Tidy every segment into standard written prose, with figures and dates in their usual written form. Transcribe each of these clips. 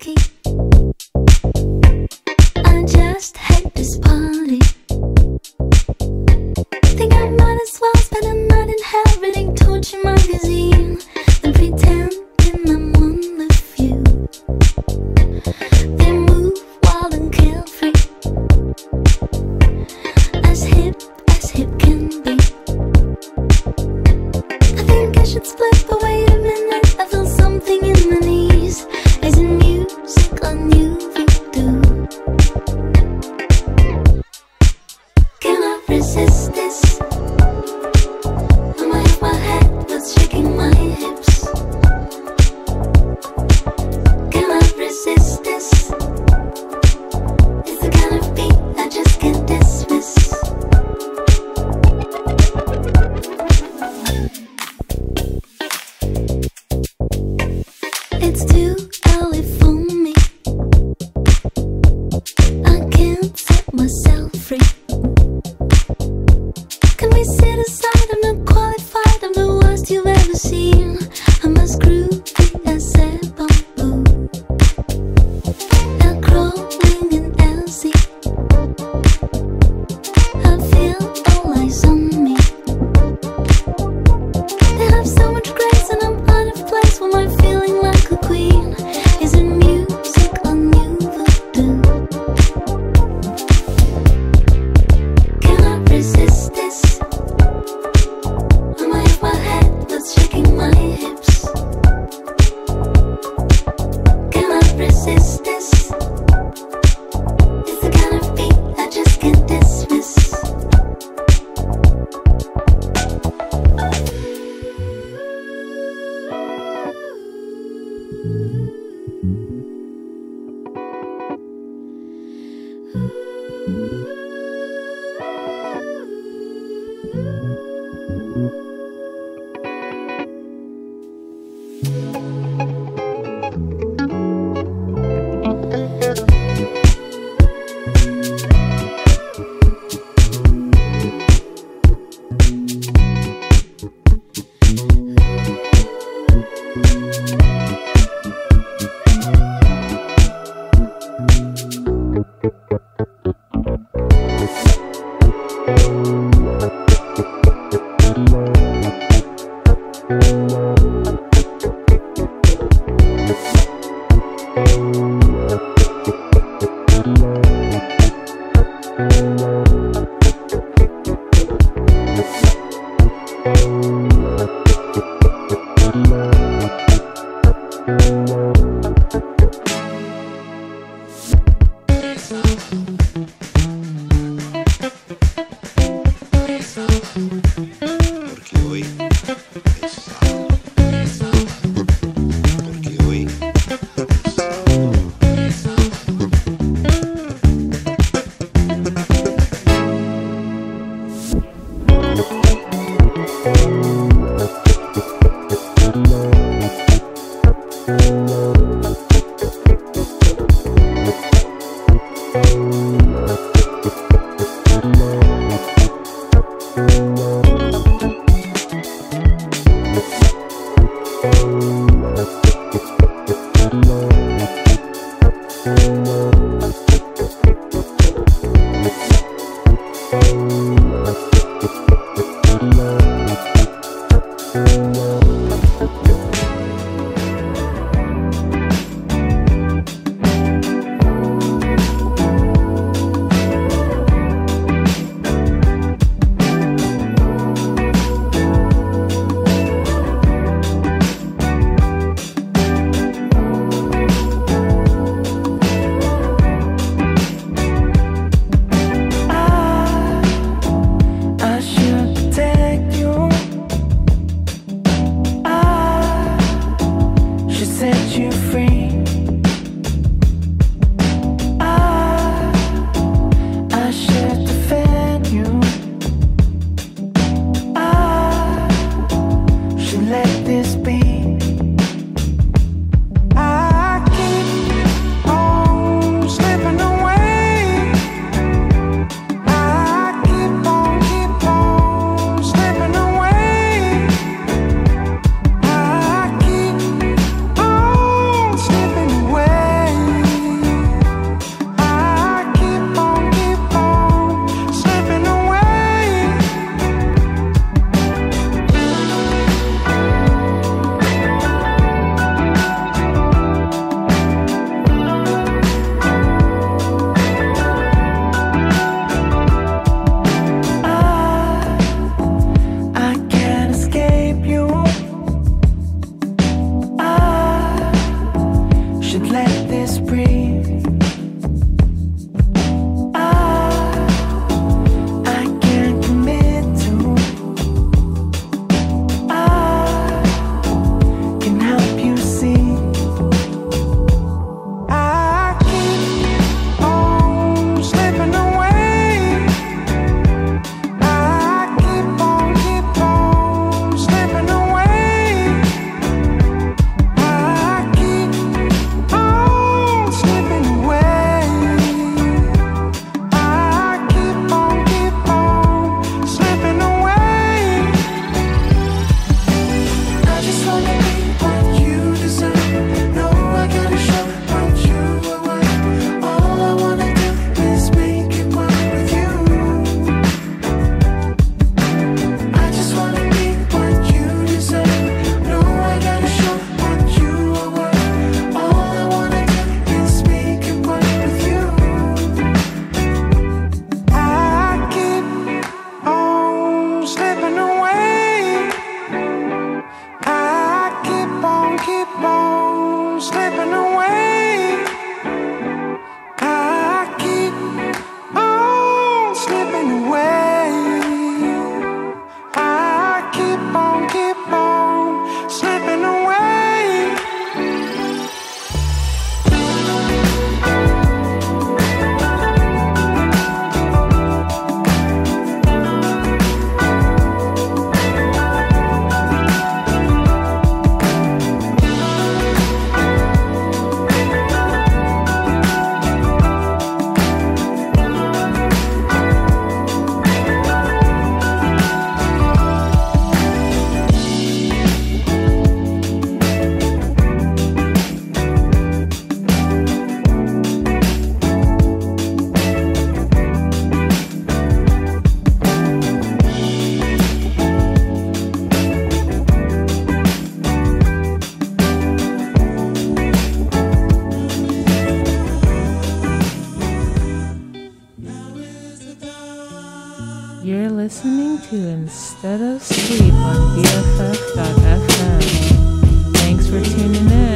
lucky. I just hate this party. Think I might as well spend a night in hell reading Torture magazine than pretending I'm one of you. They move wild and carefree, as hip can be. I think I should split, but wait a minute, I feel something in my knees. Isn't music a new voodoo? Can I resist this? Am I off my head that's shaking my hips? Can I resist this? It's the kind of beat I just can't dismiss. It's too early for me. I can't set myself free. Can we sit aside? I'm not qualified. I'm the worst you've ever seen. I'm as groovy as a bamboo. I'm crawling in Elsie. I feel all eyes on me. They have so much grace and I'm out of place. When I'm feeling like a queen. Isn't music a new voodoo? Can I resist this? Am I off my head that's shaking my hips? Can I resist this? It's the kind of beat I just can't dismiss. tune Instead of Sleep on BFF.FM. Thanks for tuning in.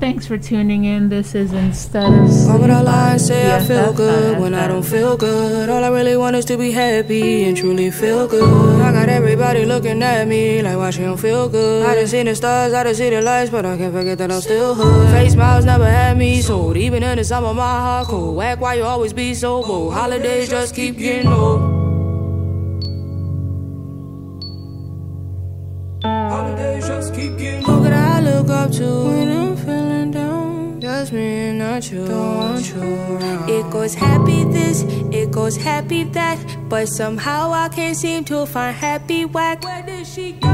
Thanks for tuning in. This is Instead of Sleep. Why would I lie and say I feel good when I don't feel good? All I really want is to be happy and truly feel good. I got everybody looking at me like why she don't feel good. I done seen the stars, I done seen the lights, but I can't forget that I'm still hood. Fake smiles never had me sold, even in the summer my heart cold. Whack, why you always be so bold? Holidays just keep getting old. Holidays just keep getting old. Who could I look up to when I'm feeling me and not you? Don't want you around. It goes happy this, it goes happy that, but somehow I can't seem to find happy whack. Where did she go?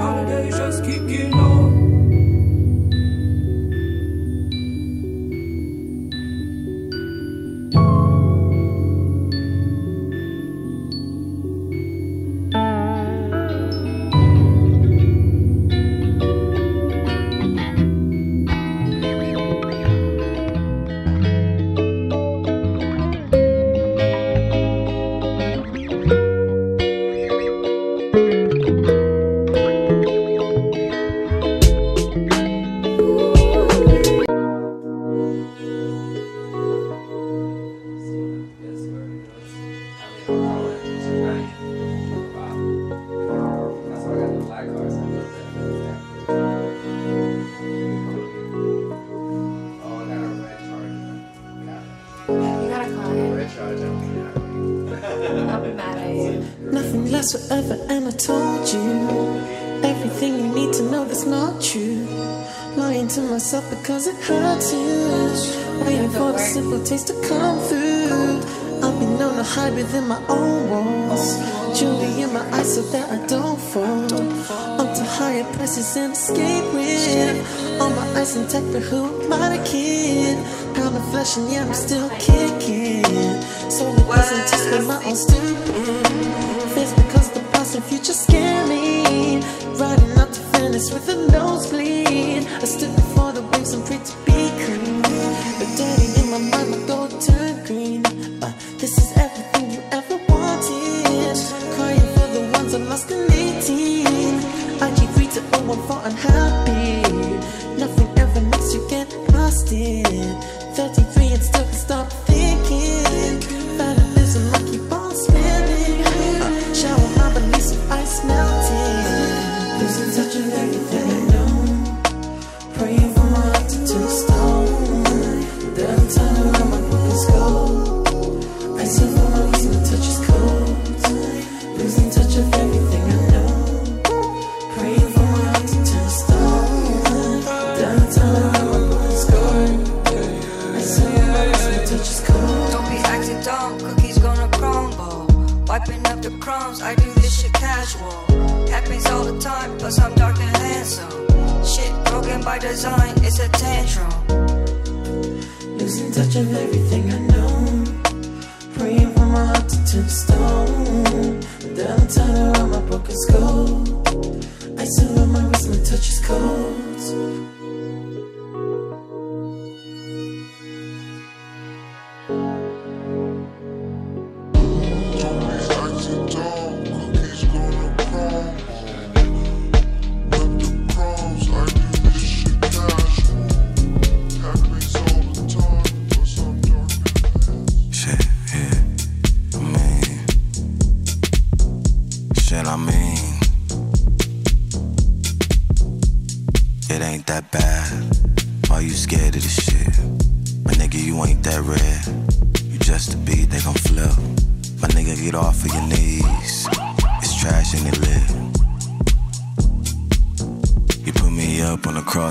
Holidays just keep getting old. last forever, and I told you everything you need to know that's not true. Lying to myself because it hurts you. Waiting for the simple taste to come through. I've been known to hide within my own walls, truly in my eyes so that I don't fall. Up to higher prices and escape with all my eyes intact, but who am I to kid? Pound of flesh and yeah, I'm still kicking. So it wasn't just for my own stupid fears, because the past and future scare me. Riding up to finish with a nosebleed. I stood before the waves and prayed to be clean, but dirty in my mind, my gold turned green. This is everything you ever wanted. Crying for the ones I lost in 18. I keep reading to 01 for unhappy. Nothing ever makes you get lost in 33 and still can stop thinking. Fatalism I keep on spinning. Shower my beliefs of ice melting. Losing touch of everything I know. Praying for my heart to turn stone. Every time around my book is gold. I do this shit casual. Happens all the time, plus I'm dark and handsome. Shit broken by design, it's a tantrum. Losing touch of everything I know. Praying for my heart to turn stone. Down the tunnel around my broken skull. Ice around my wrist, my touch is cold.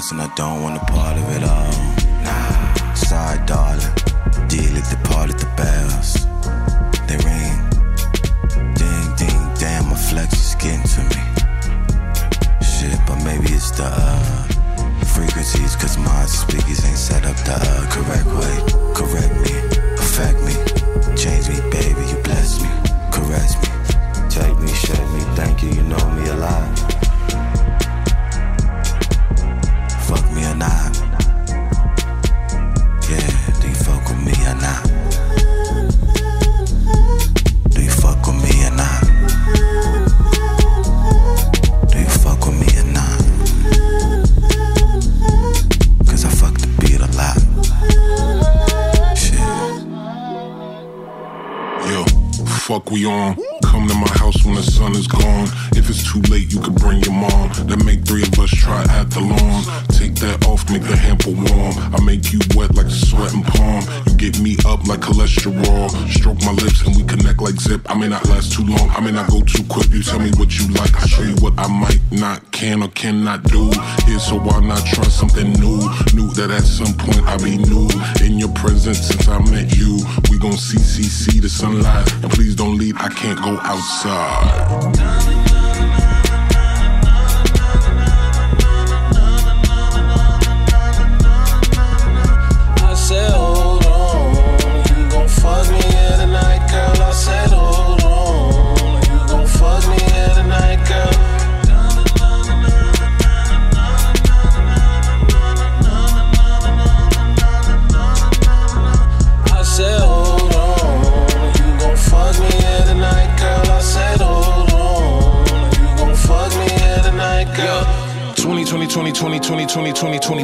And I don't want a part of it all. Nah, sorry darling. Deal at the part of the bells. They ring. Ding, ding, damn, my flex is getting to me. Shit, but maybe it's the frequencies, cause my speakers ain't set up the correct way. Correct me, affect me, change me, baby, you bless me. Caress me, take me, shake me, thank you, you know me alive. We on. Come to my house when the sun is gone. If it's too late, you can bring your mom. That make three of us try at the lawn. Take that off, make the hamper warm. I make you wet like a sweating palm. You get me up like cholesterol. Stroke my lips and we connect like zip. I may not last too long, I may not go too quick. You tell me what you like, I show you what I might not, can or cannot do. Here, so why not try something new? Knew that at some point I be new. In your presence since I met you. We gon' CCC the sunlight. And please don't leave, I can't go outside.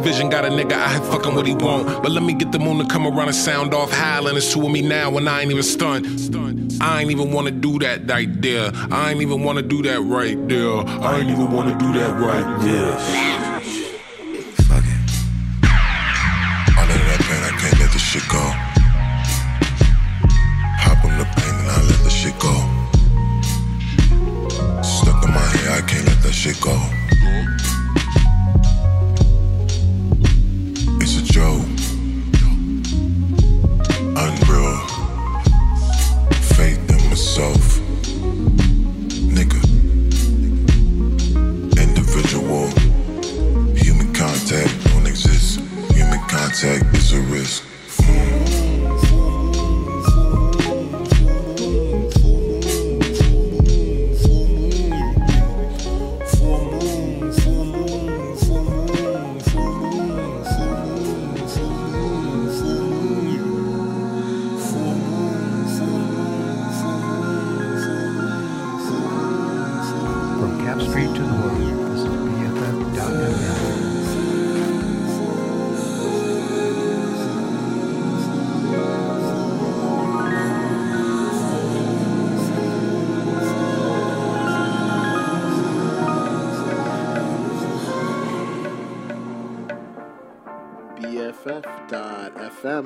Vision got a nigga, I had fucking what he want. But let me get the moon to come around and sound off howling. It's two of me now and I ain't even stunned. I ain't even wanna do that right there. I ain't even wanna do that right there. I ain't even wanna do that right there. Fuck it. All of that pain, I can't let this shit go. Hop on the plane and I let this shit go. shit go. It's a joke. Unreal. Faith in myself. Nigga. Individual. Human contact don't exist. Human contact is a risk. BFF.FM,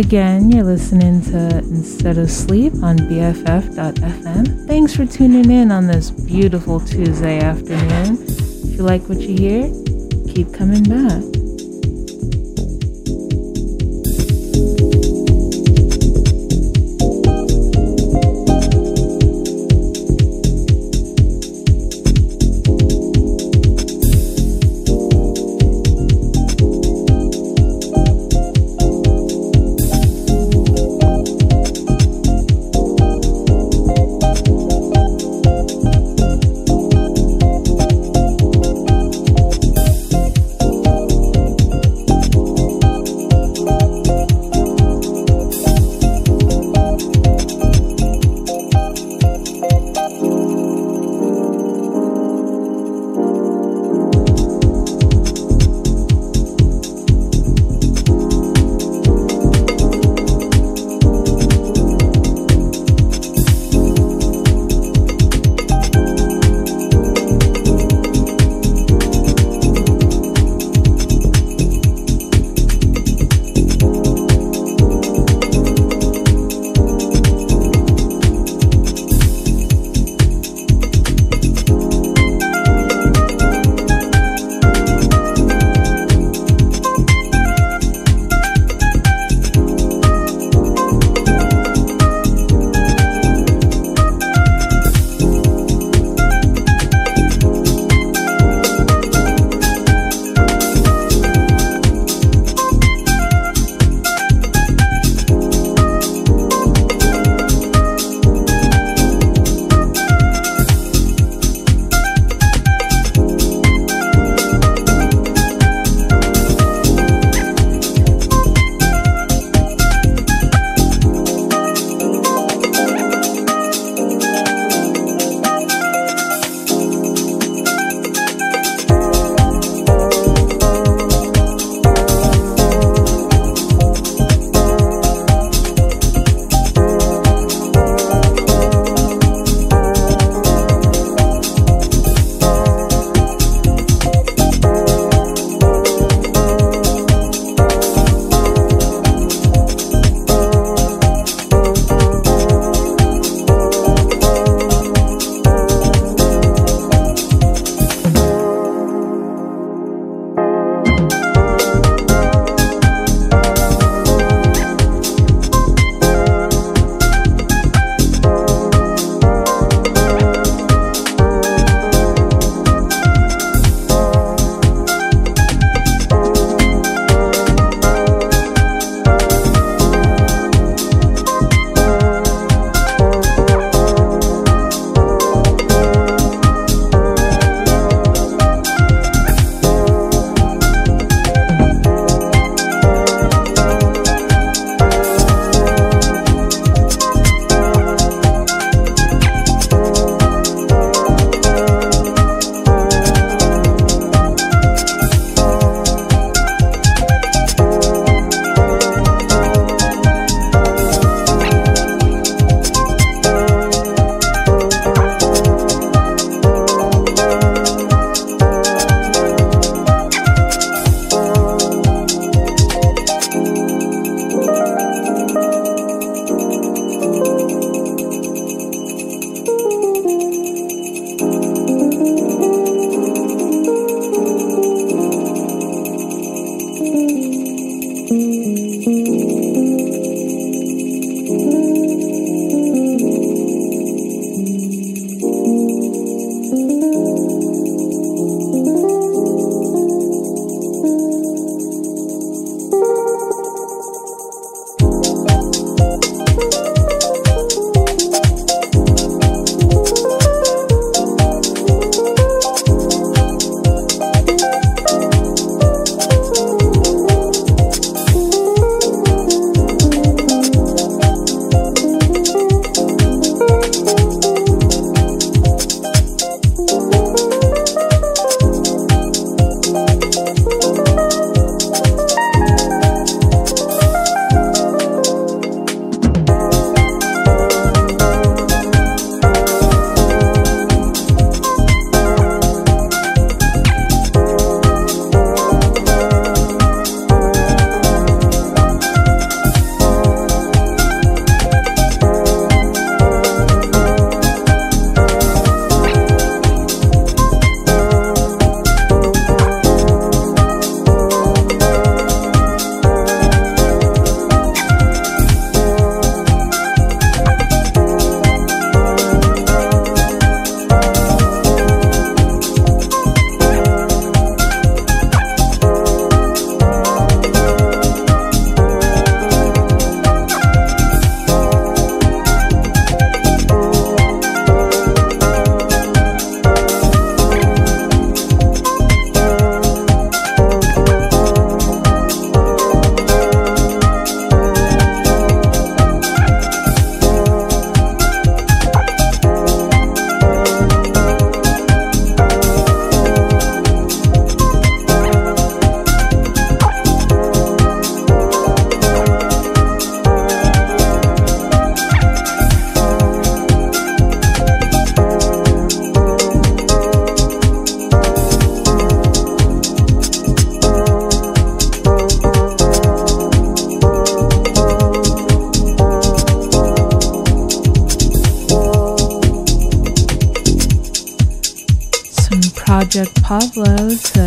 Again, you're listening to Instead of Sleep on BFF.FM. Thanks for tuning in on this beautiful Tuesday afternoon. If you like what you hear, keep coming back. Project Pablo to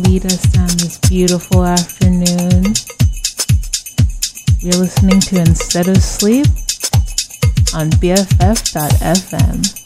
lead us down this beautiful afternoon. You're listening to Instead of Sleep on BFF.FM.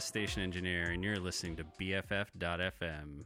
Station engineer, and you're listening to BFF.FM.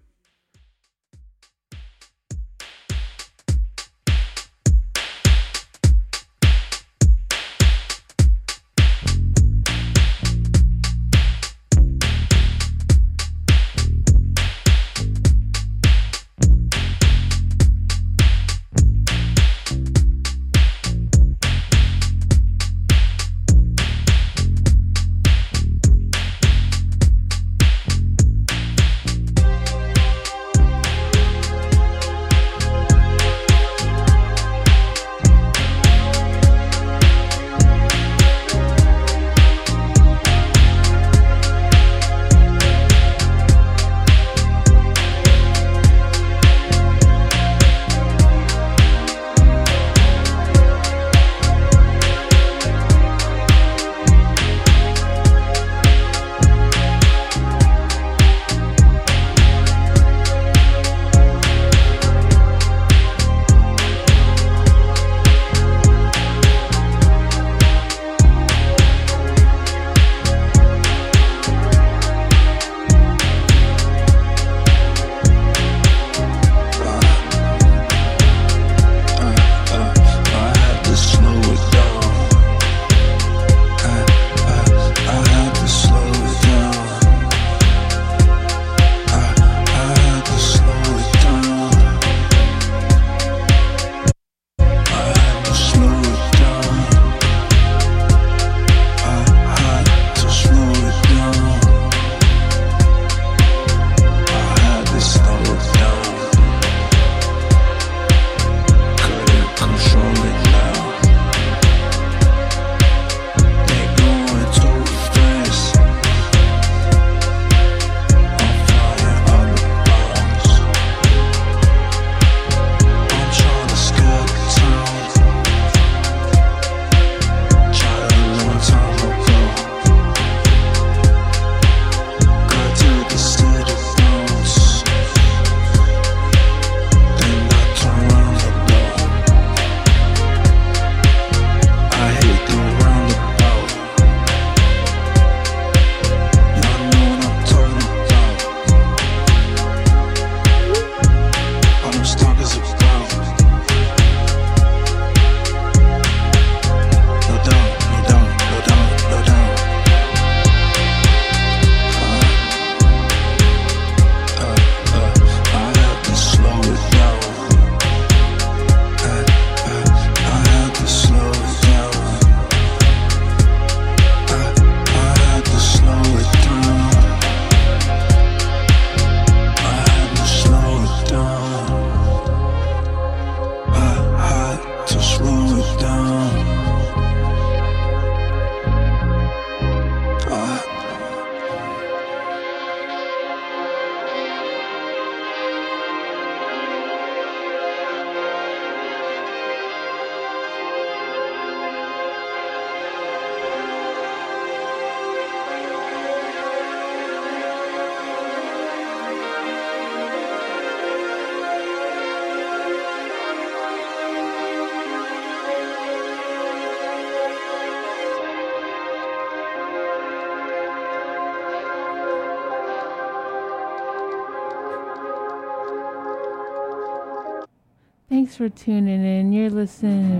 Thanks for tuning in. You're listening to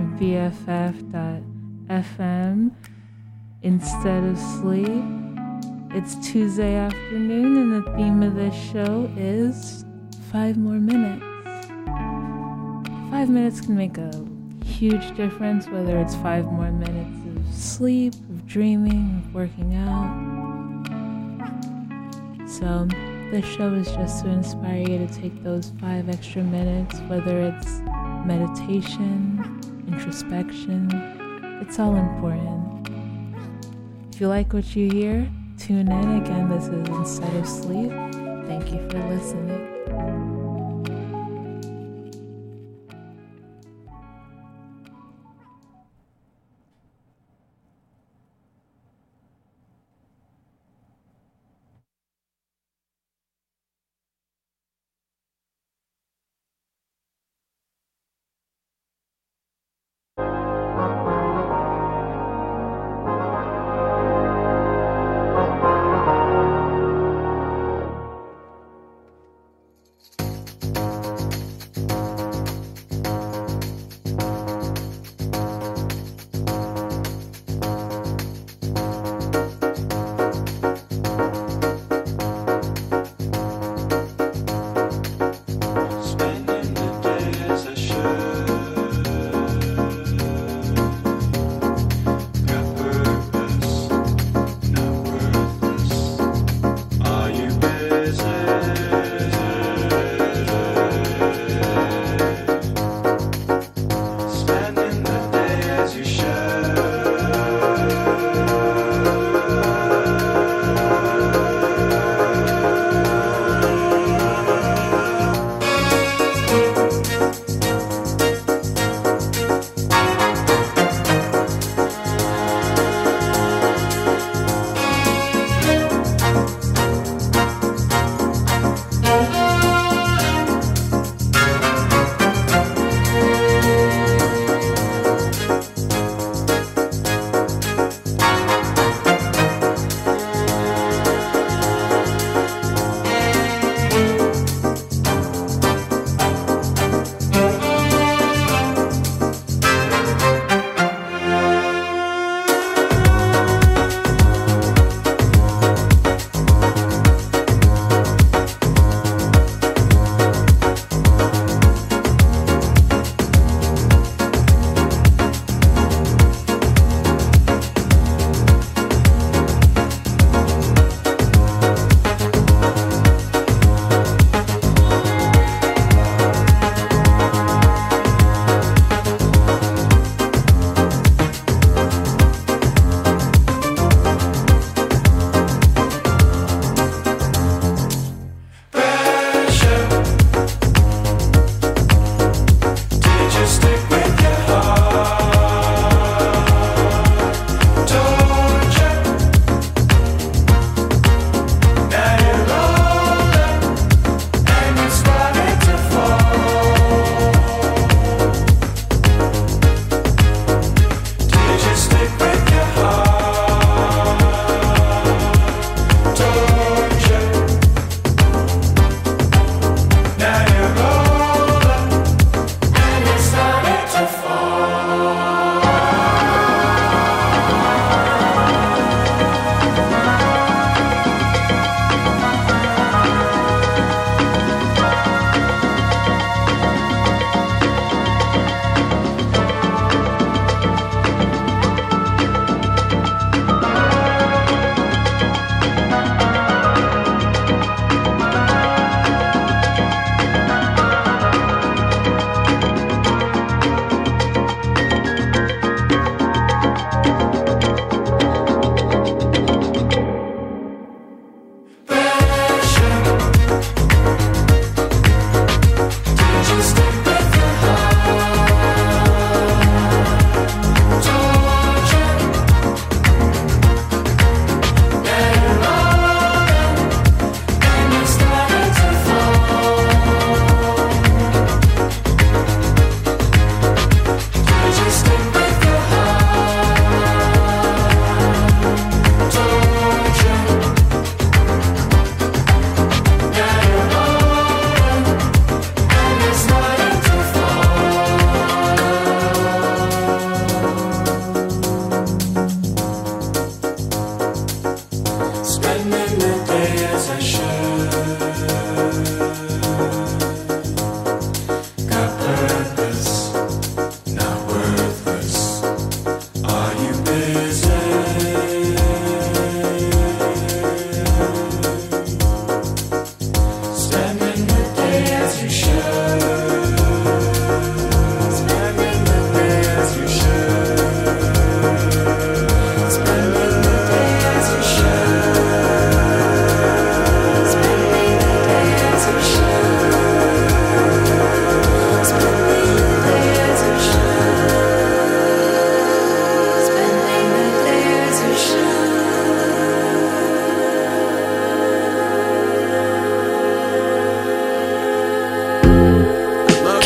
BFF.FM instead of sleep. It's Tuesday afternoon, and the theme of this show is 5 more minutes. 5 minutes can make a huge difference, whether it's 5 more minutes of sleep, of dreaming, of working out. So this show is just to inspire you to take those 5 extra minutes, whether it's meditation, introspection, it's all important. If you like what you hear, tune in again. This is Instead of Sleep. Thank you for listening.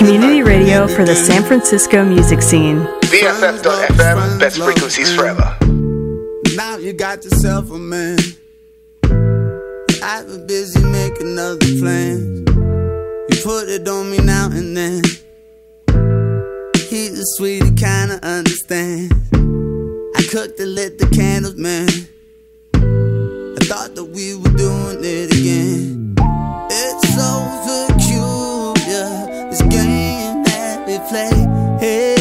community radio for the San Francisco music scene. BFF.FM, best frequencies forever. Now you got yourself a man. I've been busy making other plans. You put it on me now and then. He's a sweet, he kinda understands. I cooked and lit the candles, man. I thought that we were doing it again. It's so peculiar, this game that we play. Hey,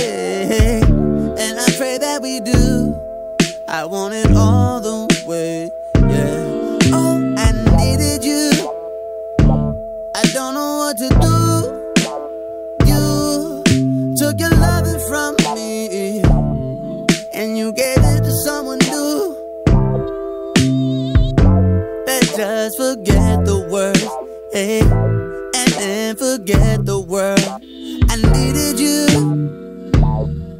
hey. And I pray that we do. I want it all the way, yeah. Oh, I needed you. I don't know what to do. Took your loving from me and you gave it to someone new. And just forget the words, hey, and then forget the world. I needed you.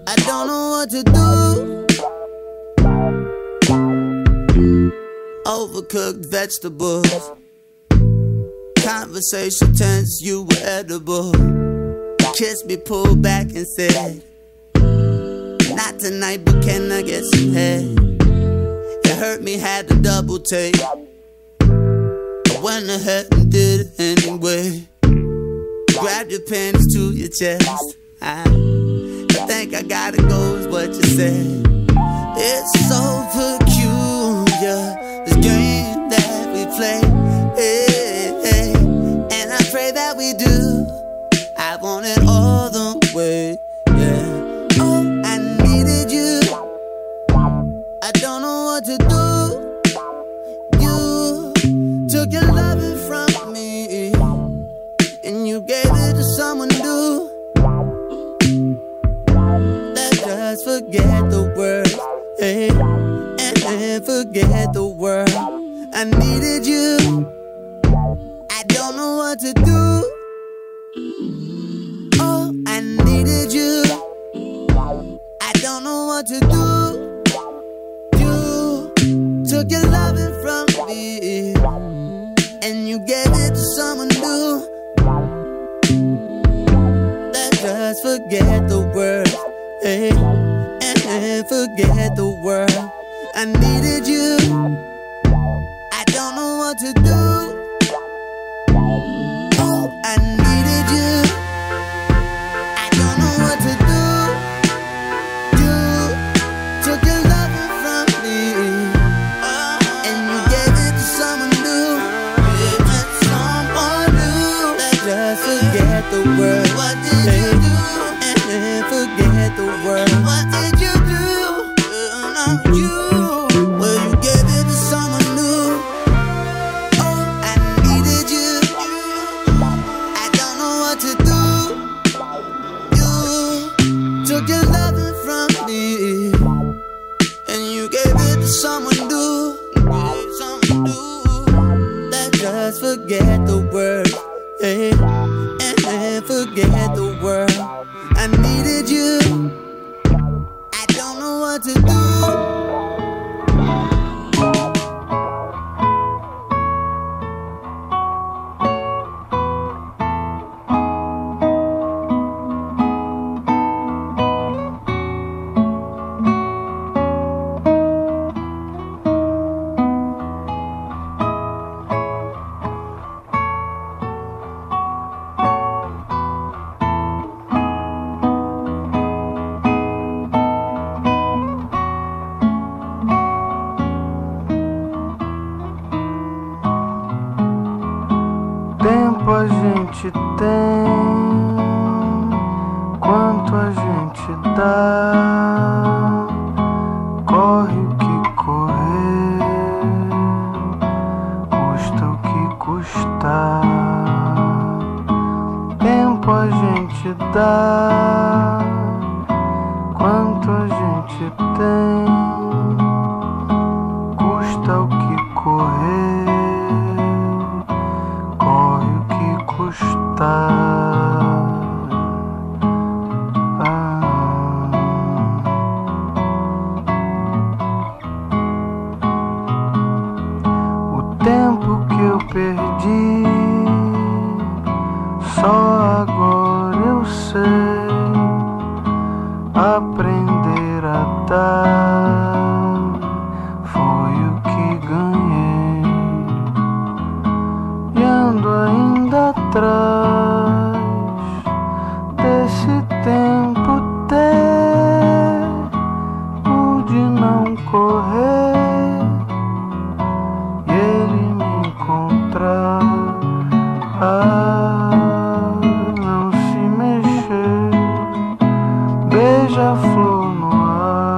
I don't know what to do. Overcooked vegetables. Conversation tense, you were edible. Kissed me, pulled back and said, not tonight, but can I get some head? It hurt me, had to double take. I went ahead and did it anyway. Grabbed your panties to your chest. I think I gotta go is what you said. It's so peculiar, this game that we play, hey, hey. And I pray that we do. I want it all the way, yeah. Oh, I needed you. I don't know what to do. You took your loving from me and you gave it to someone new. Let's just forget the words, hey, and then forget the world. I needed you. I don't know what to do. Oh, I needed you. I don't know what to do. You took your loving from me and you gave it to someone new. Let's just forget the words, hey, and then forget the world. I needed you. I don't know what to do. I needed you. I don't know what to do. You took your loving from me and you gave it to someone new. It was someone new. Let's just forget the world. What did you do? And then forget the world. What did you do? Well, you gave it to someone new. Oh, I needed you. Took your loving from me and you gave it to someone new. Let's just forget the words, hey, and then forget the world. I needed you. I don't know what to do. Só agora eu sei. aprender a dar foi o que ganhei, e ando ainda atrás desse tempo teu de não correr e ele me encontrar. Não se mexer, beija-flor no ar.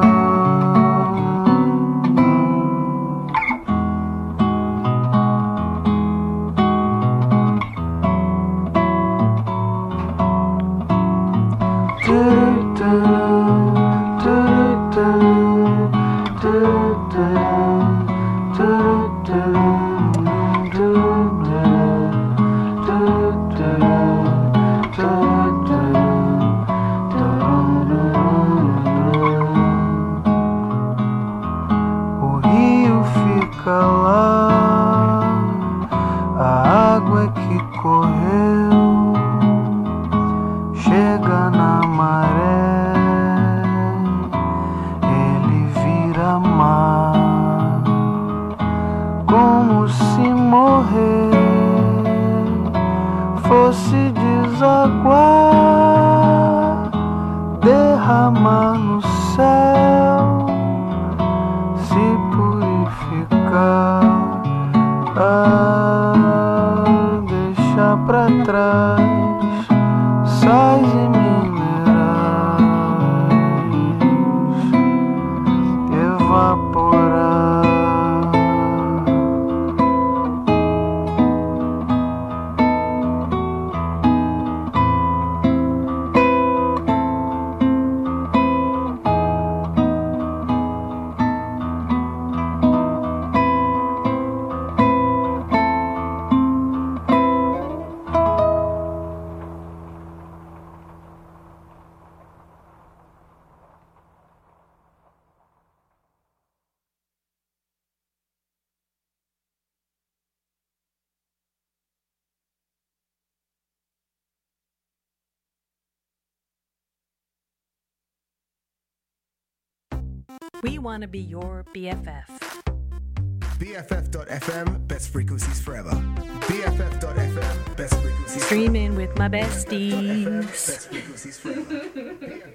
A água que correu chega na maré, ele vira mar, como se morrer fosse desaguar, derramar no céu, se purificar. Deixa pra trás sais e minerais, evaporar. We want to be your BFF. BFF.FM, best frequencies forever. BFF.FM, best frequencies. Streaming forever. With my besties. BFF.FM, best frequencies forever. BFF.FM.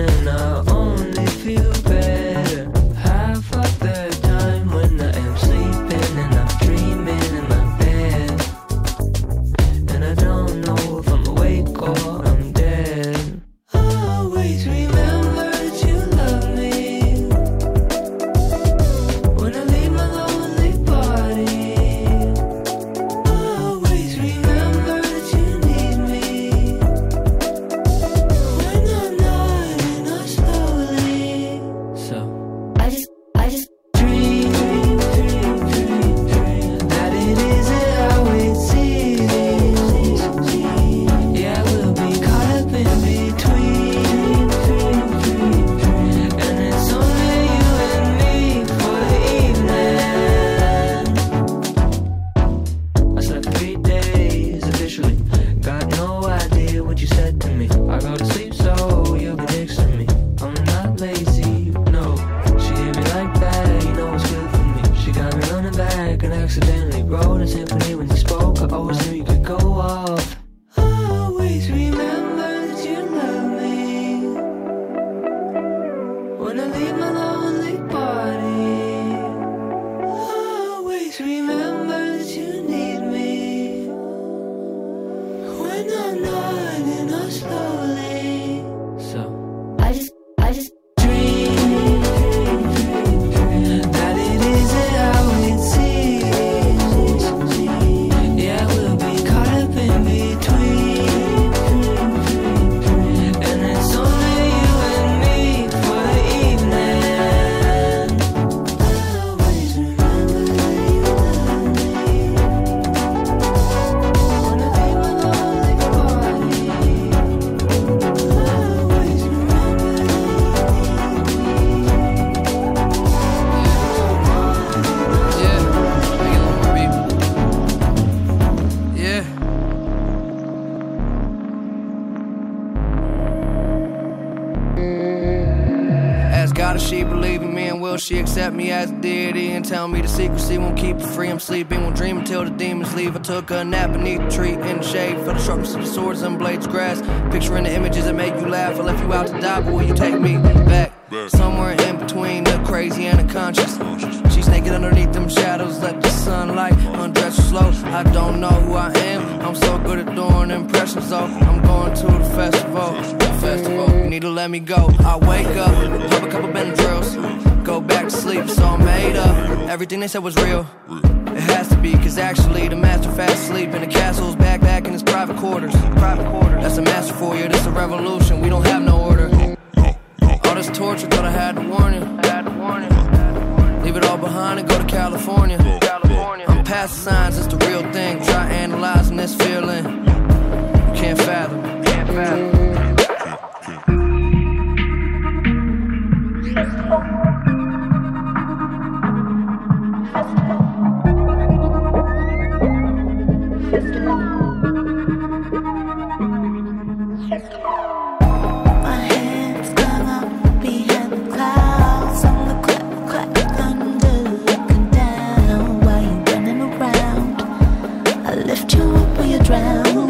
on and I only feel better. Half a third time when I am sleeping and I'm dreaming in my bed, and I don't know if I'm awake or I'm dead. I always remember that you love me when I leave my lonely body. I always remember that you need me when I'm not and I'm slowly. So I just dream that it isn't how it seems. Yeah, we'll be caught up in between, and it's only you and me for the evening. I slept 3 days officially. Got no idea what you said to me. I go to sleep so you'll be next to me. I'm not lazy, no. She hit me like that, you know it's good for me. She got me running back and accidentally wrote a symphony when you spoke. I always knew you could go off. I always remember that you love me when I leave my lonely body. I always remember that you need me when I'm not and I'm slowly. So I just dream that it isn't how it seems. Yeah, we'll be caught up in between, and it's only you and me for the evening. I always remember that you love me when I leave my lonely body. I always remember that you need me. Yeah, make it over, baby. Yeah. Ask God if she believe in me and will she accept me as a deity, and tell me the secrecy won't keep her free. I'm sleeping, won't dream until the demons leave. I took a nap beneath the tree in the shade, for the sharpness of the swords and blades grass. Picturing the images that make you laugh. I left you out to die, but will you take me back? Somewhere in between the crazy and the conscious. She's naked underneath them shadows. Let the sunlight undress her slow. I don't know who I am. I'm so good at doing impressions though. I'm going to the festival. You need to let me go. I wake up, have a couple Benadryls, go back to sleep. So I made up. Everything they said was real. It has to be, cause actually the master fast asleep in the castle's back in his private quarters. That's a master for you. That's a revolution. We don't have no order. All this torture, thought I had to warn you. Leave it all behind and go to California. I'm past the signs, it's the real thing. Try analyzing this feeling. You can't fathom. My hands come up behind the clouds. I'm the clap, thunder looking down while you're running around. I lift you up while you drown. Oh,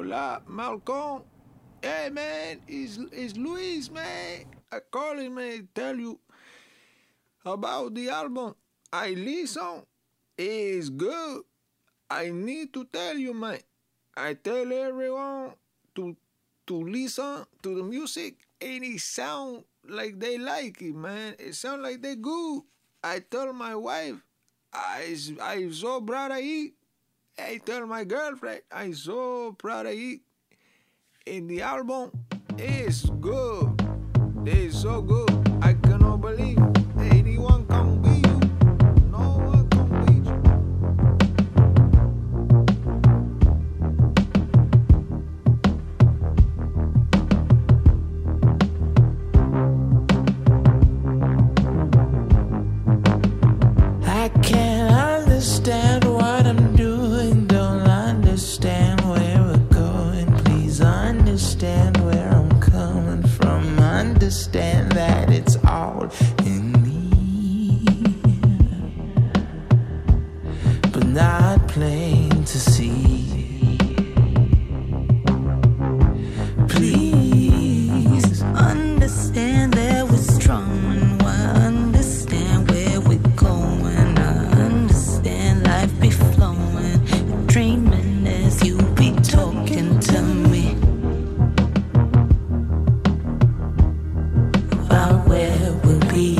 Hola, Malcolm. Hey, man, it's Luis, man. I call him and tell you about the album I listen. It's good. I need to tell you, man. I tell everyone to listen to the music, and it sounds like they like it, man. It sounds like they good. I tell my wife, I so proud of it. I tell my girlfriend, I so proud of it. And the album is good. It's so good. I cannot believe anyone can be you. No one can beat you. I can't understand what I'm doing. Don't understand where we're going. Please understand where I'm coming from. Understand that it's all in me, but not plain to see. Please understand that we're strong. Where we'll be.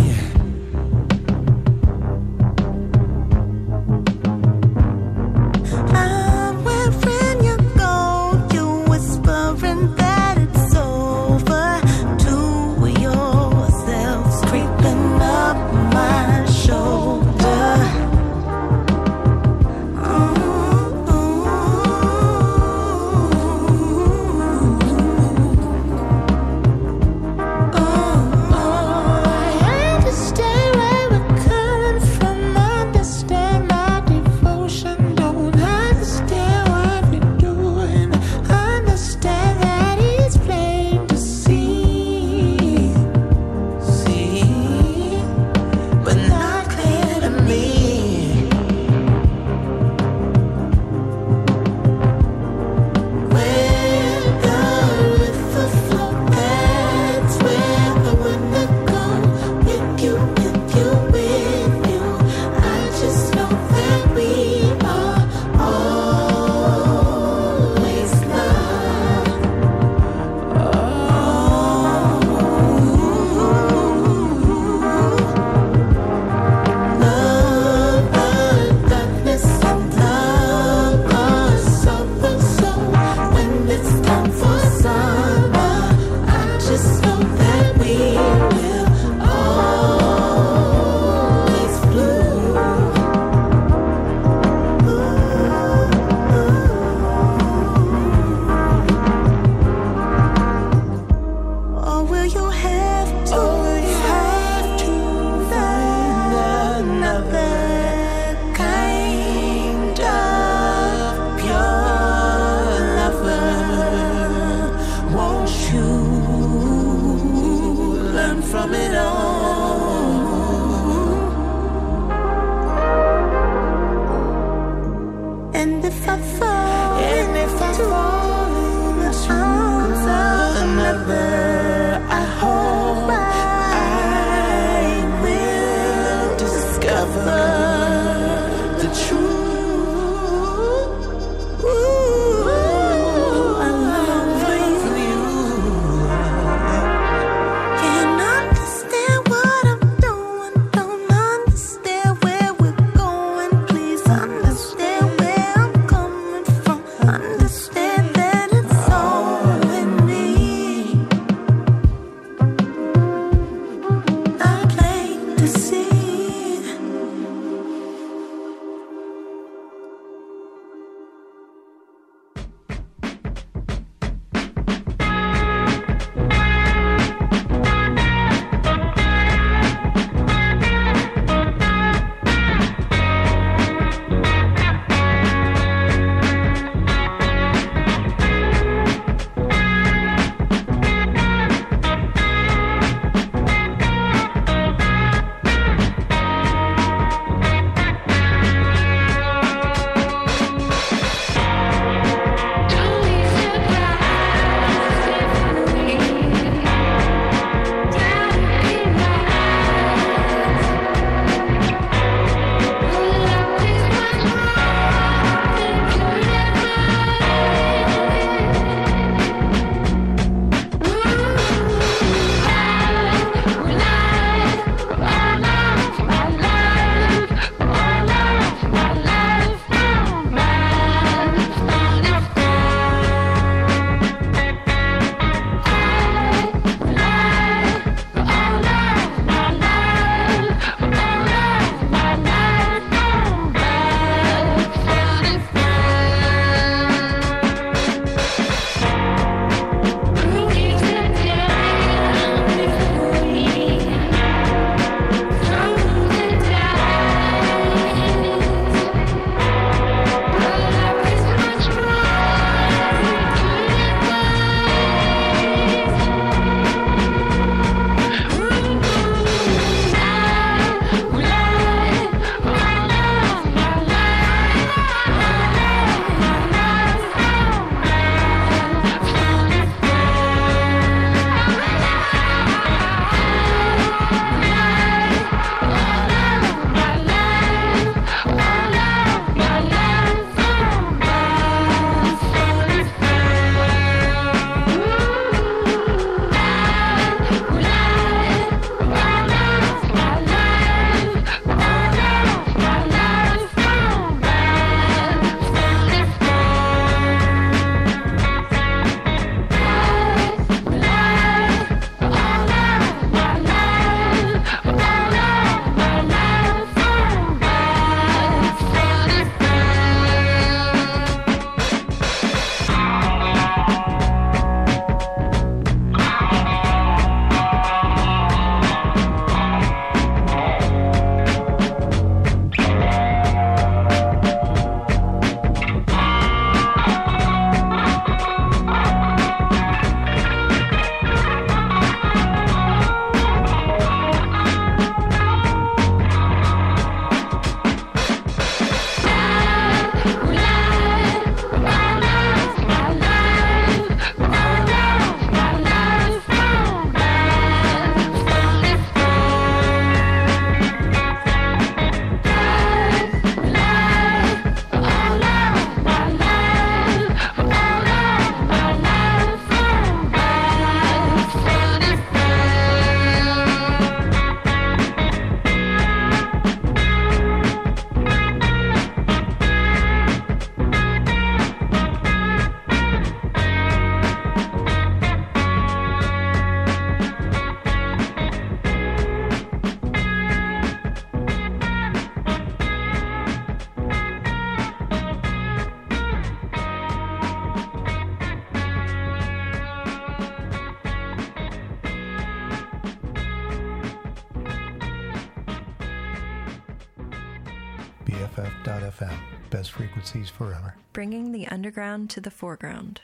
BFF.FM. Best frequencies forever. Bringing the underground to the foreground.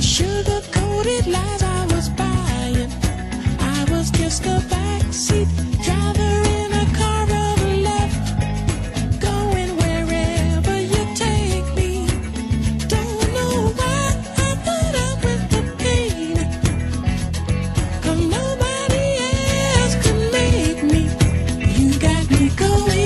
Sugar-coated lies I was buying. I was just a backseat driver in a car of love, going wherever you take me. Don't know why I thought I went the pain, 'cause nobody else could make me. You got me going.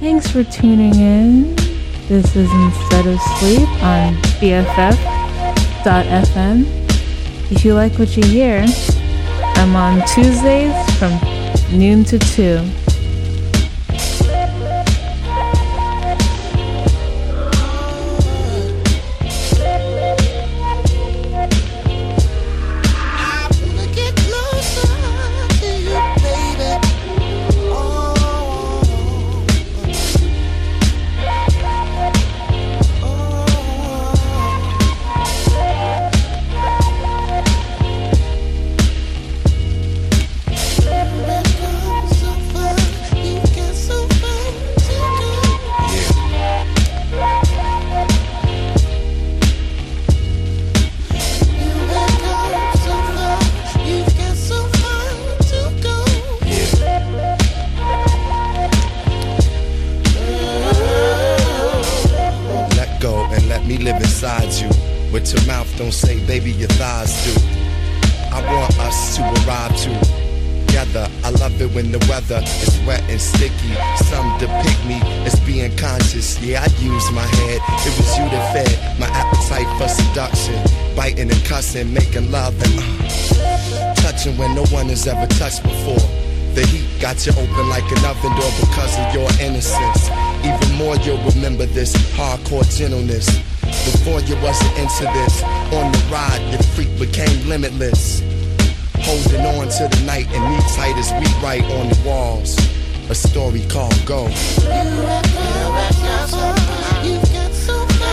Thanks for tuning in. This is Instead of Sleep on BFF.FM. If you like what you hear, I'm on Tuesdays from noon to 2. But your mouth don't say, baby, your thighs do. I want us to arrive together. I love it when the weather is wet and sticky. Some depict me as being conscious. Yeah, I used my head. It was you that fed my appetite for seduction. Biting and cussing, making love and touching when no one has ever touched before. The heat got you open like an oven door because of your innocence. Even more, you'll remember this hardcore gentleness. Before you wasn't into this, on the ride, your freak became limitless. Holding on to the night and me tight as we write on the walls a story called Go. You got so far.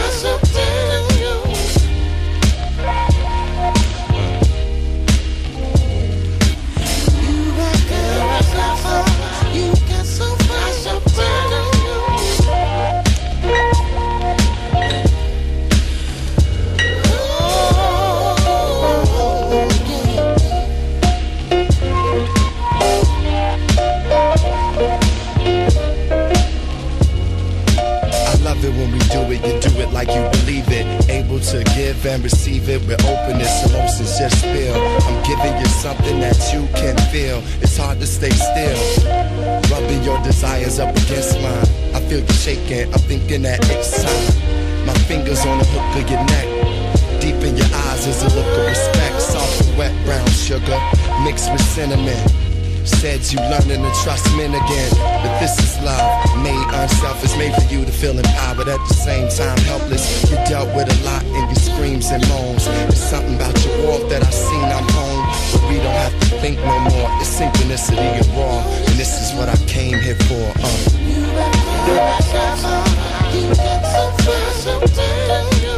and receive it with openness. Emotions just spill. I'm giving you something that you can feel. It's hard to stay still, rubbing your desires up against mine. I feel you shaking, I'm thinking that it's time. My fingers on the hook of your neck. Deep in your eyes is a look of respect. Soft and wet brown sugar mixed with cinnamon. Said you learning to trust men again, but this is love, made unselfish, made for you to feel empowered at the same time helpless. You dealt with a lot in your screams and moans. There's something about your warmth that I've seen, I'm home. But we don't have to think no more, it's synchronicity and raw, and this is what I came here for. You get so fresh up to you.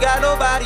Can't nobody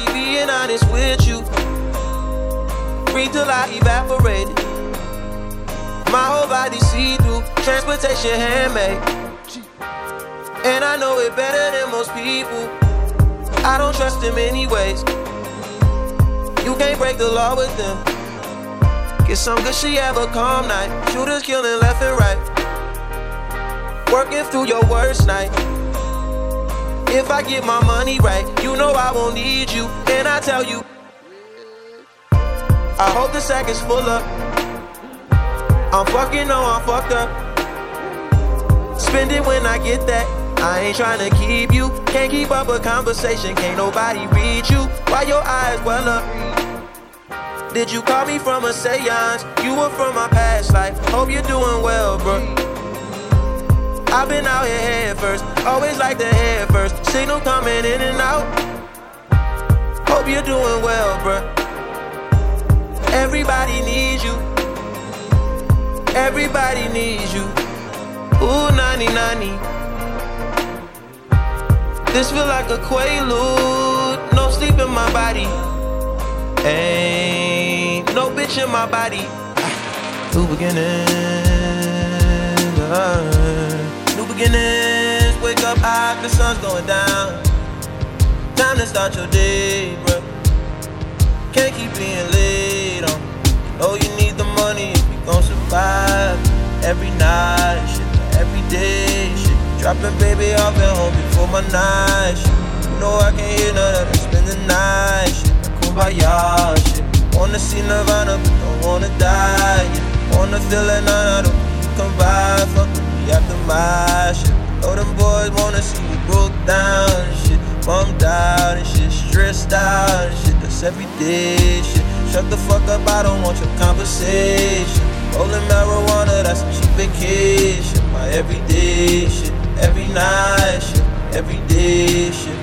read you while your eyes well up. Did you call me from a seance? You were from my past life. Hope you're doing well, bro. I've been out here head first, always like the head first. Signal coming in and out. Hope you're doing well, bro. Everybody needs you. Everybody needs you. Ooh, nani nani. This feel like a quaalude, no sleep in my body, ain't no bitch in my body. New beginnings, new beginnings. Wake up high, the sun's going down. Time to start your day, bruh. Can't keep being laid on. Oh, you need the money if you gon' survive. Every night, shit, every day, shit. Dropping baby off at home before my night shit. You know I can't hear none of that, spend the night shit. Kumbaya shit. Wanna see Nirvana but don't wanna die yeah. Wanna feel that none of them come by. Fuck with me after my shit. Know them boys wanna She was broke down and shit, bummed out and shit, stressed out and shit. That's everyday shit. Shut the fuck up, I don't want your conversation. Rolling marijuana, that's a cheap vacation. My everyday shit, every night shit, everyday shit.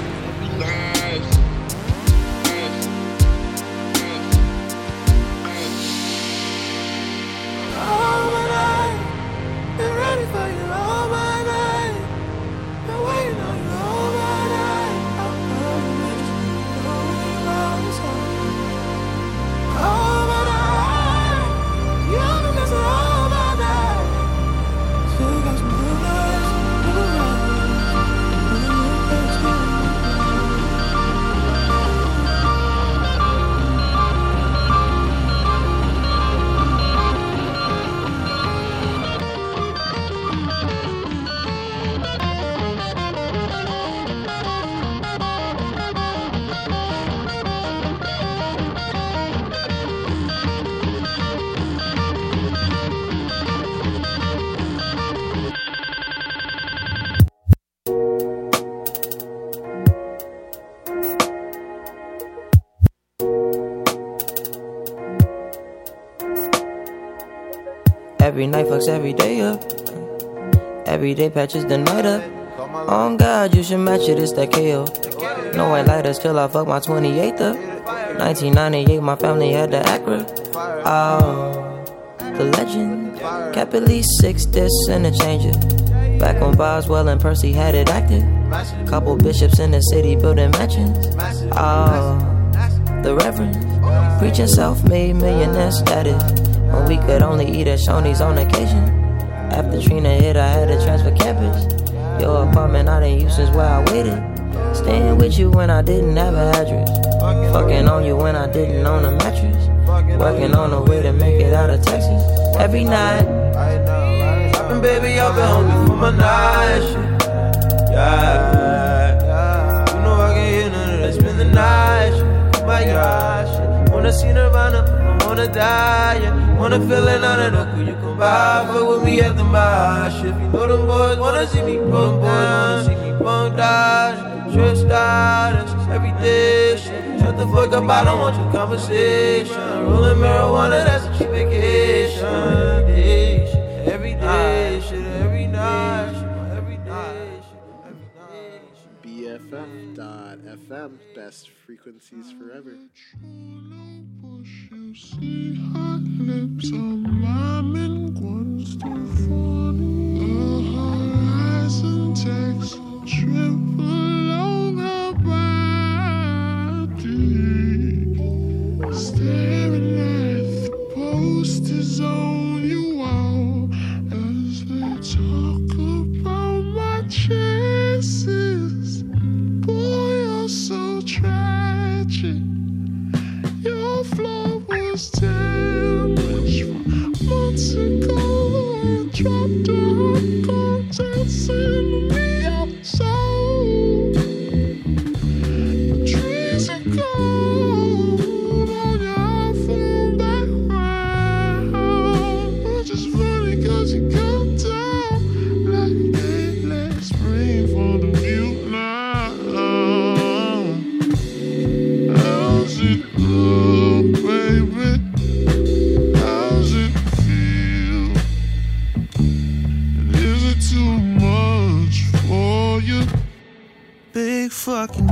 Every night fucks every day up. Every day patches the night up. Oh God, you should match it, it's that KO. No white lighters till I fuck my 28th up. 1998, my family had the Acura. Oh, the legend. Cap at least 6 discs and a changer. Back when Boswell and Percy had it active. Couple bishops in the city building mansions. Oh, the reverend. Preaching self-made millionaire status. When we could only eat at Shoney's on occasion. After Trina hit, I had to transfer campus. Your apartment I didn't use since where I waited. Staying with you when I didn't have an address. Fucking on you when I didn't own a mattress. Working on a way to make it out of Texas. Every night dropping baby, I've been hungry for my night shit. Yeah, you know I can hit none of that. Spend the night shit, my gosh shit. Wanna see Nirvana, wanna die, yeah. Wanna feel it on an uncle, you come by. Fuck with me at the mosh. If you know them boys wanna see me bump down, see me bump dodge, trip starters, everything shit. Shut the fuck up, I don't want your conversation. Rolling marijuana, that's a cheap vacation. Day shit, every day shit, every night shit, every day shit, every day shit. BFF.FM, best frequencies forever. See hot lips on ramen guns to fall. The horizon takes a trip along her body. Staring at the posters on your wall as they talk about my chances. Boy, you're so tragic. Your flow was damaged from months ago. I dropped her contents in me out soul. The trees are cold on your iPhone background. Which is funny cause you come down like they let spring for the mute now. How's it look? Big fucking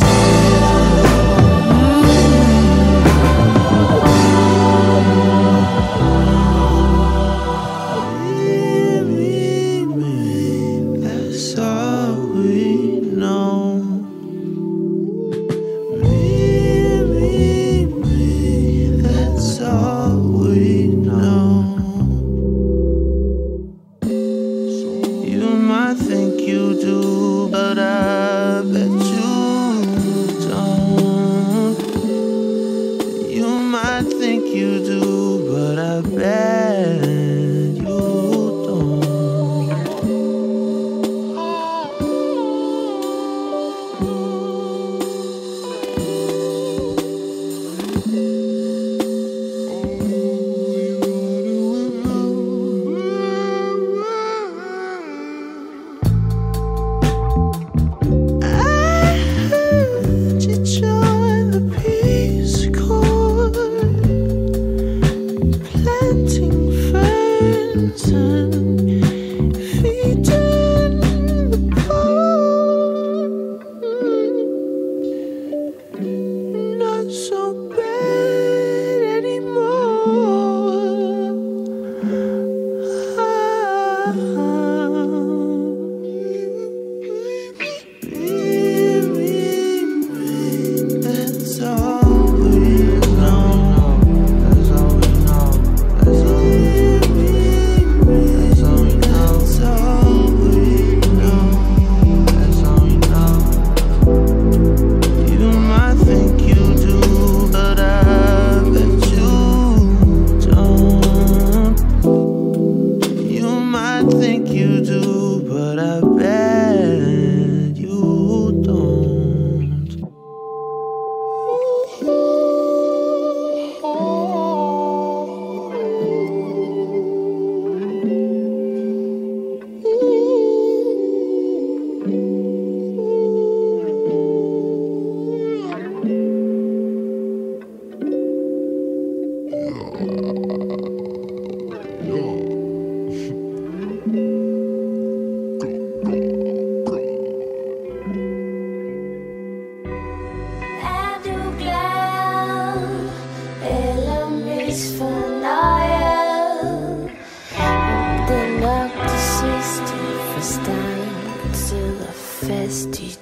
stand to the festival.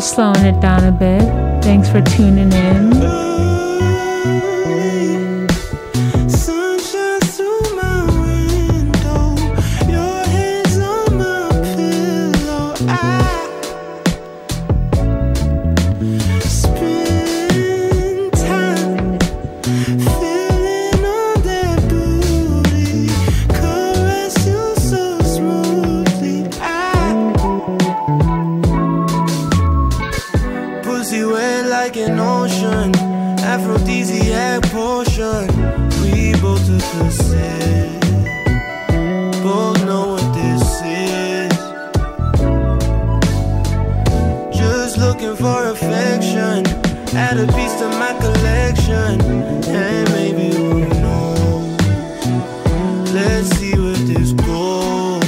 Slowing it down a bit. Thanks for tuning in. Sexy wet like an ocean, aphrodisiac potion. We both took a sip, both know what this is. Just looking for affection, add a piece to my collection, and maybe we'll know. Let's see where this goes,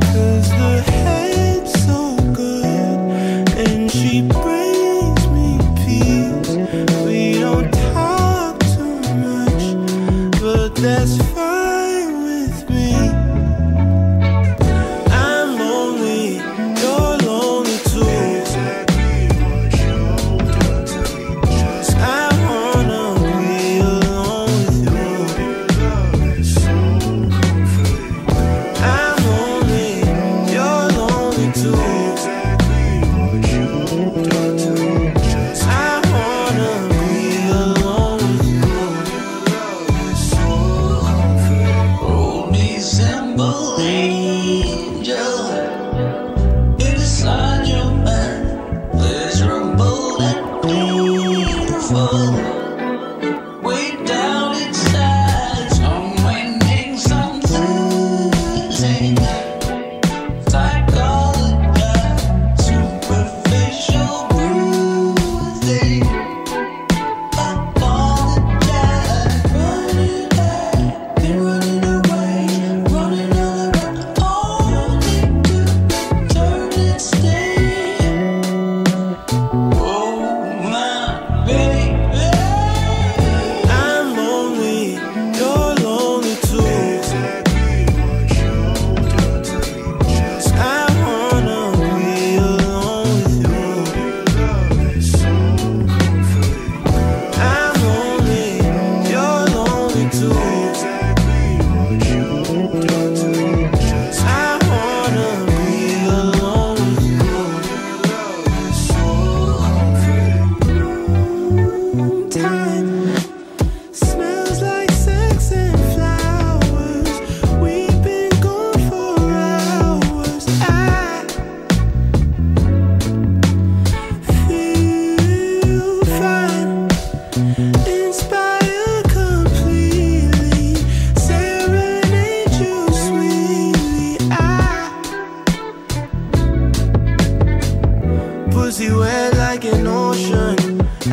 'cause the head's so good and she brings me peace. We don't talk too much, but that's fine with me. I'm lonely, you're lonely too.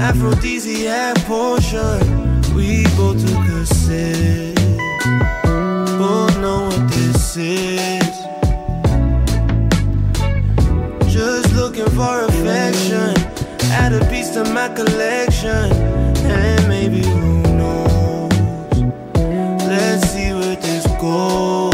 Aphrodisiac potion. We both took a sip, both know what this is. Just looking for affection, add a piece to my collection, and maybe who knows, let's see where this goes.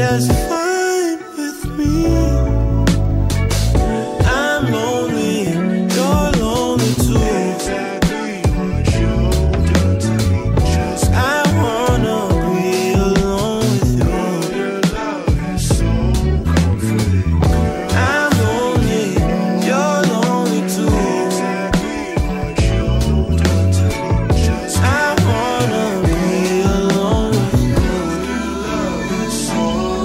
That's fine with me. I'm lonely, you're lonely too. Exactly what you've done to me. Just I wanna be alone with you. Oh, your love is so comforting. I'm lonely, you're lonely too. Exactly what you've done to me. Just I wanna be alone with you. Oh, your love is so comforting.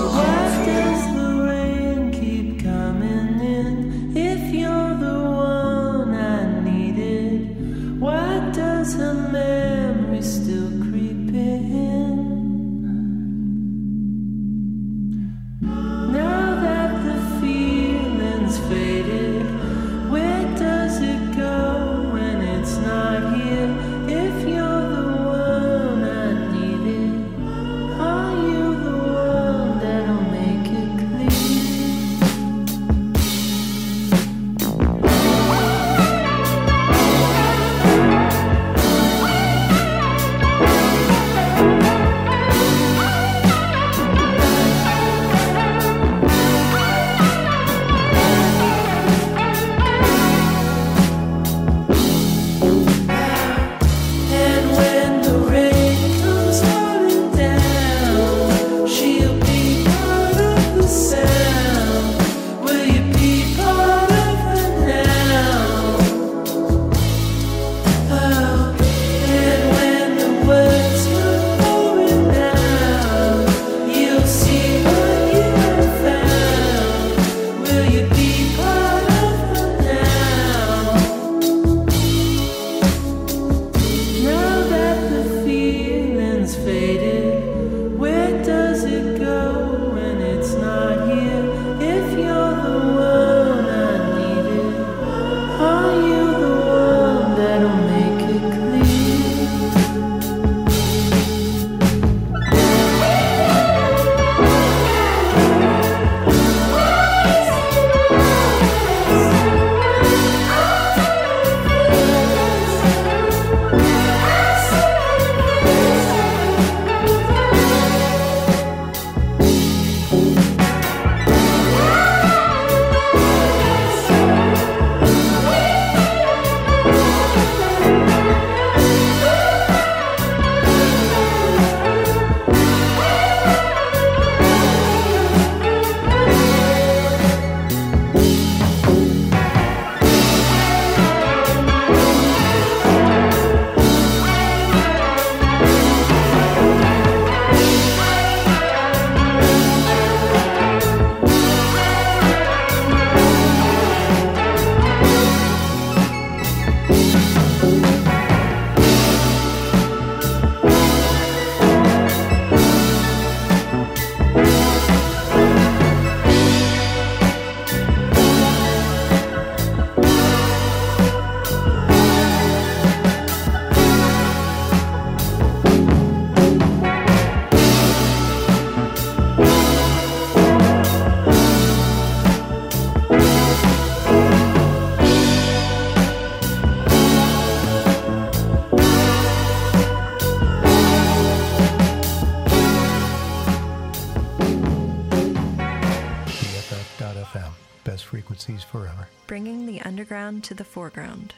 forever. Bringing the underground to the foreground.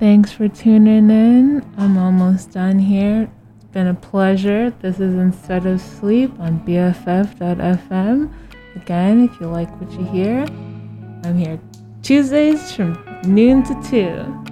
Thanks for tuning in. I'm almost done here. It's been a pleasure. This is Instead of Sleep on BFF.FM. Again, if you like what you hear, I'm here Tuesdays from noon to 2.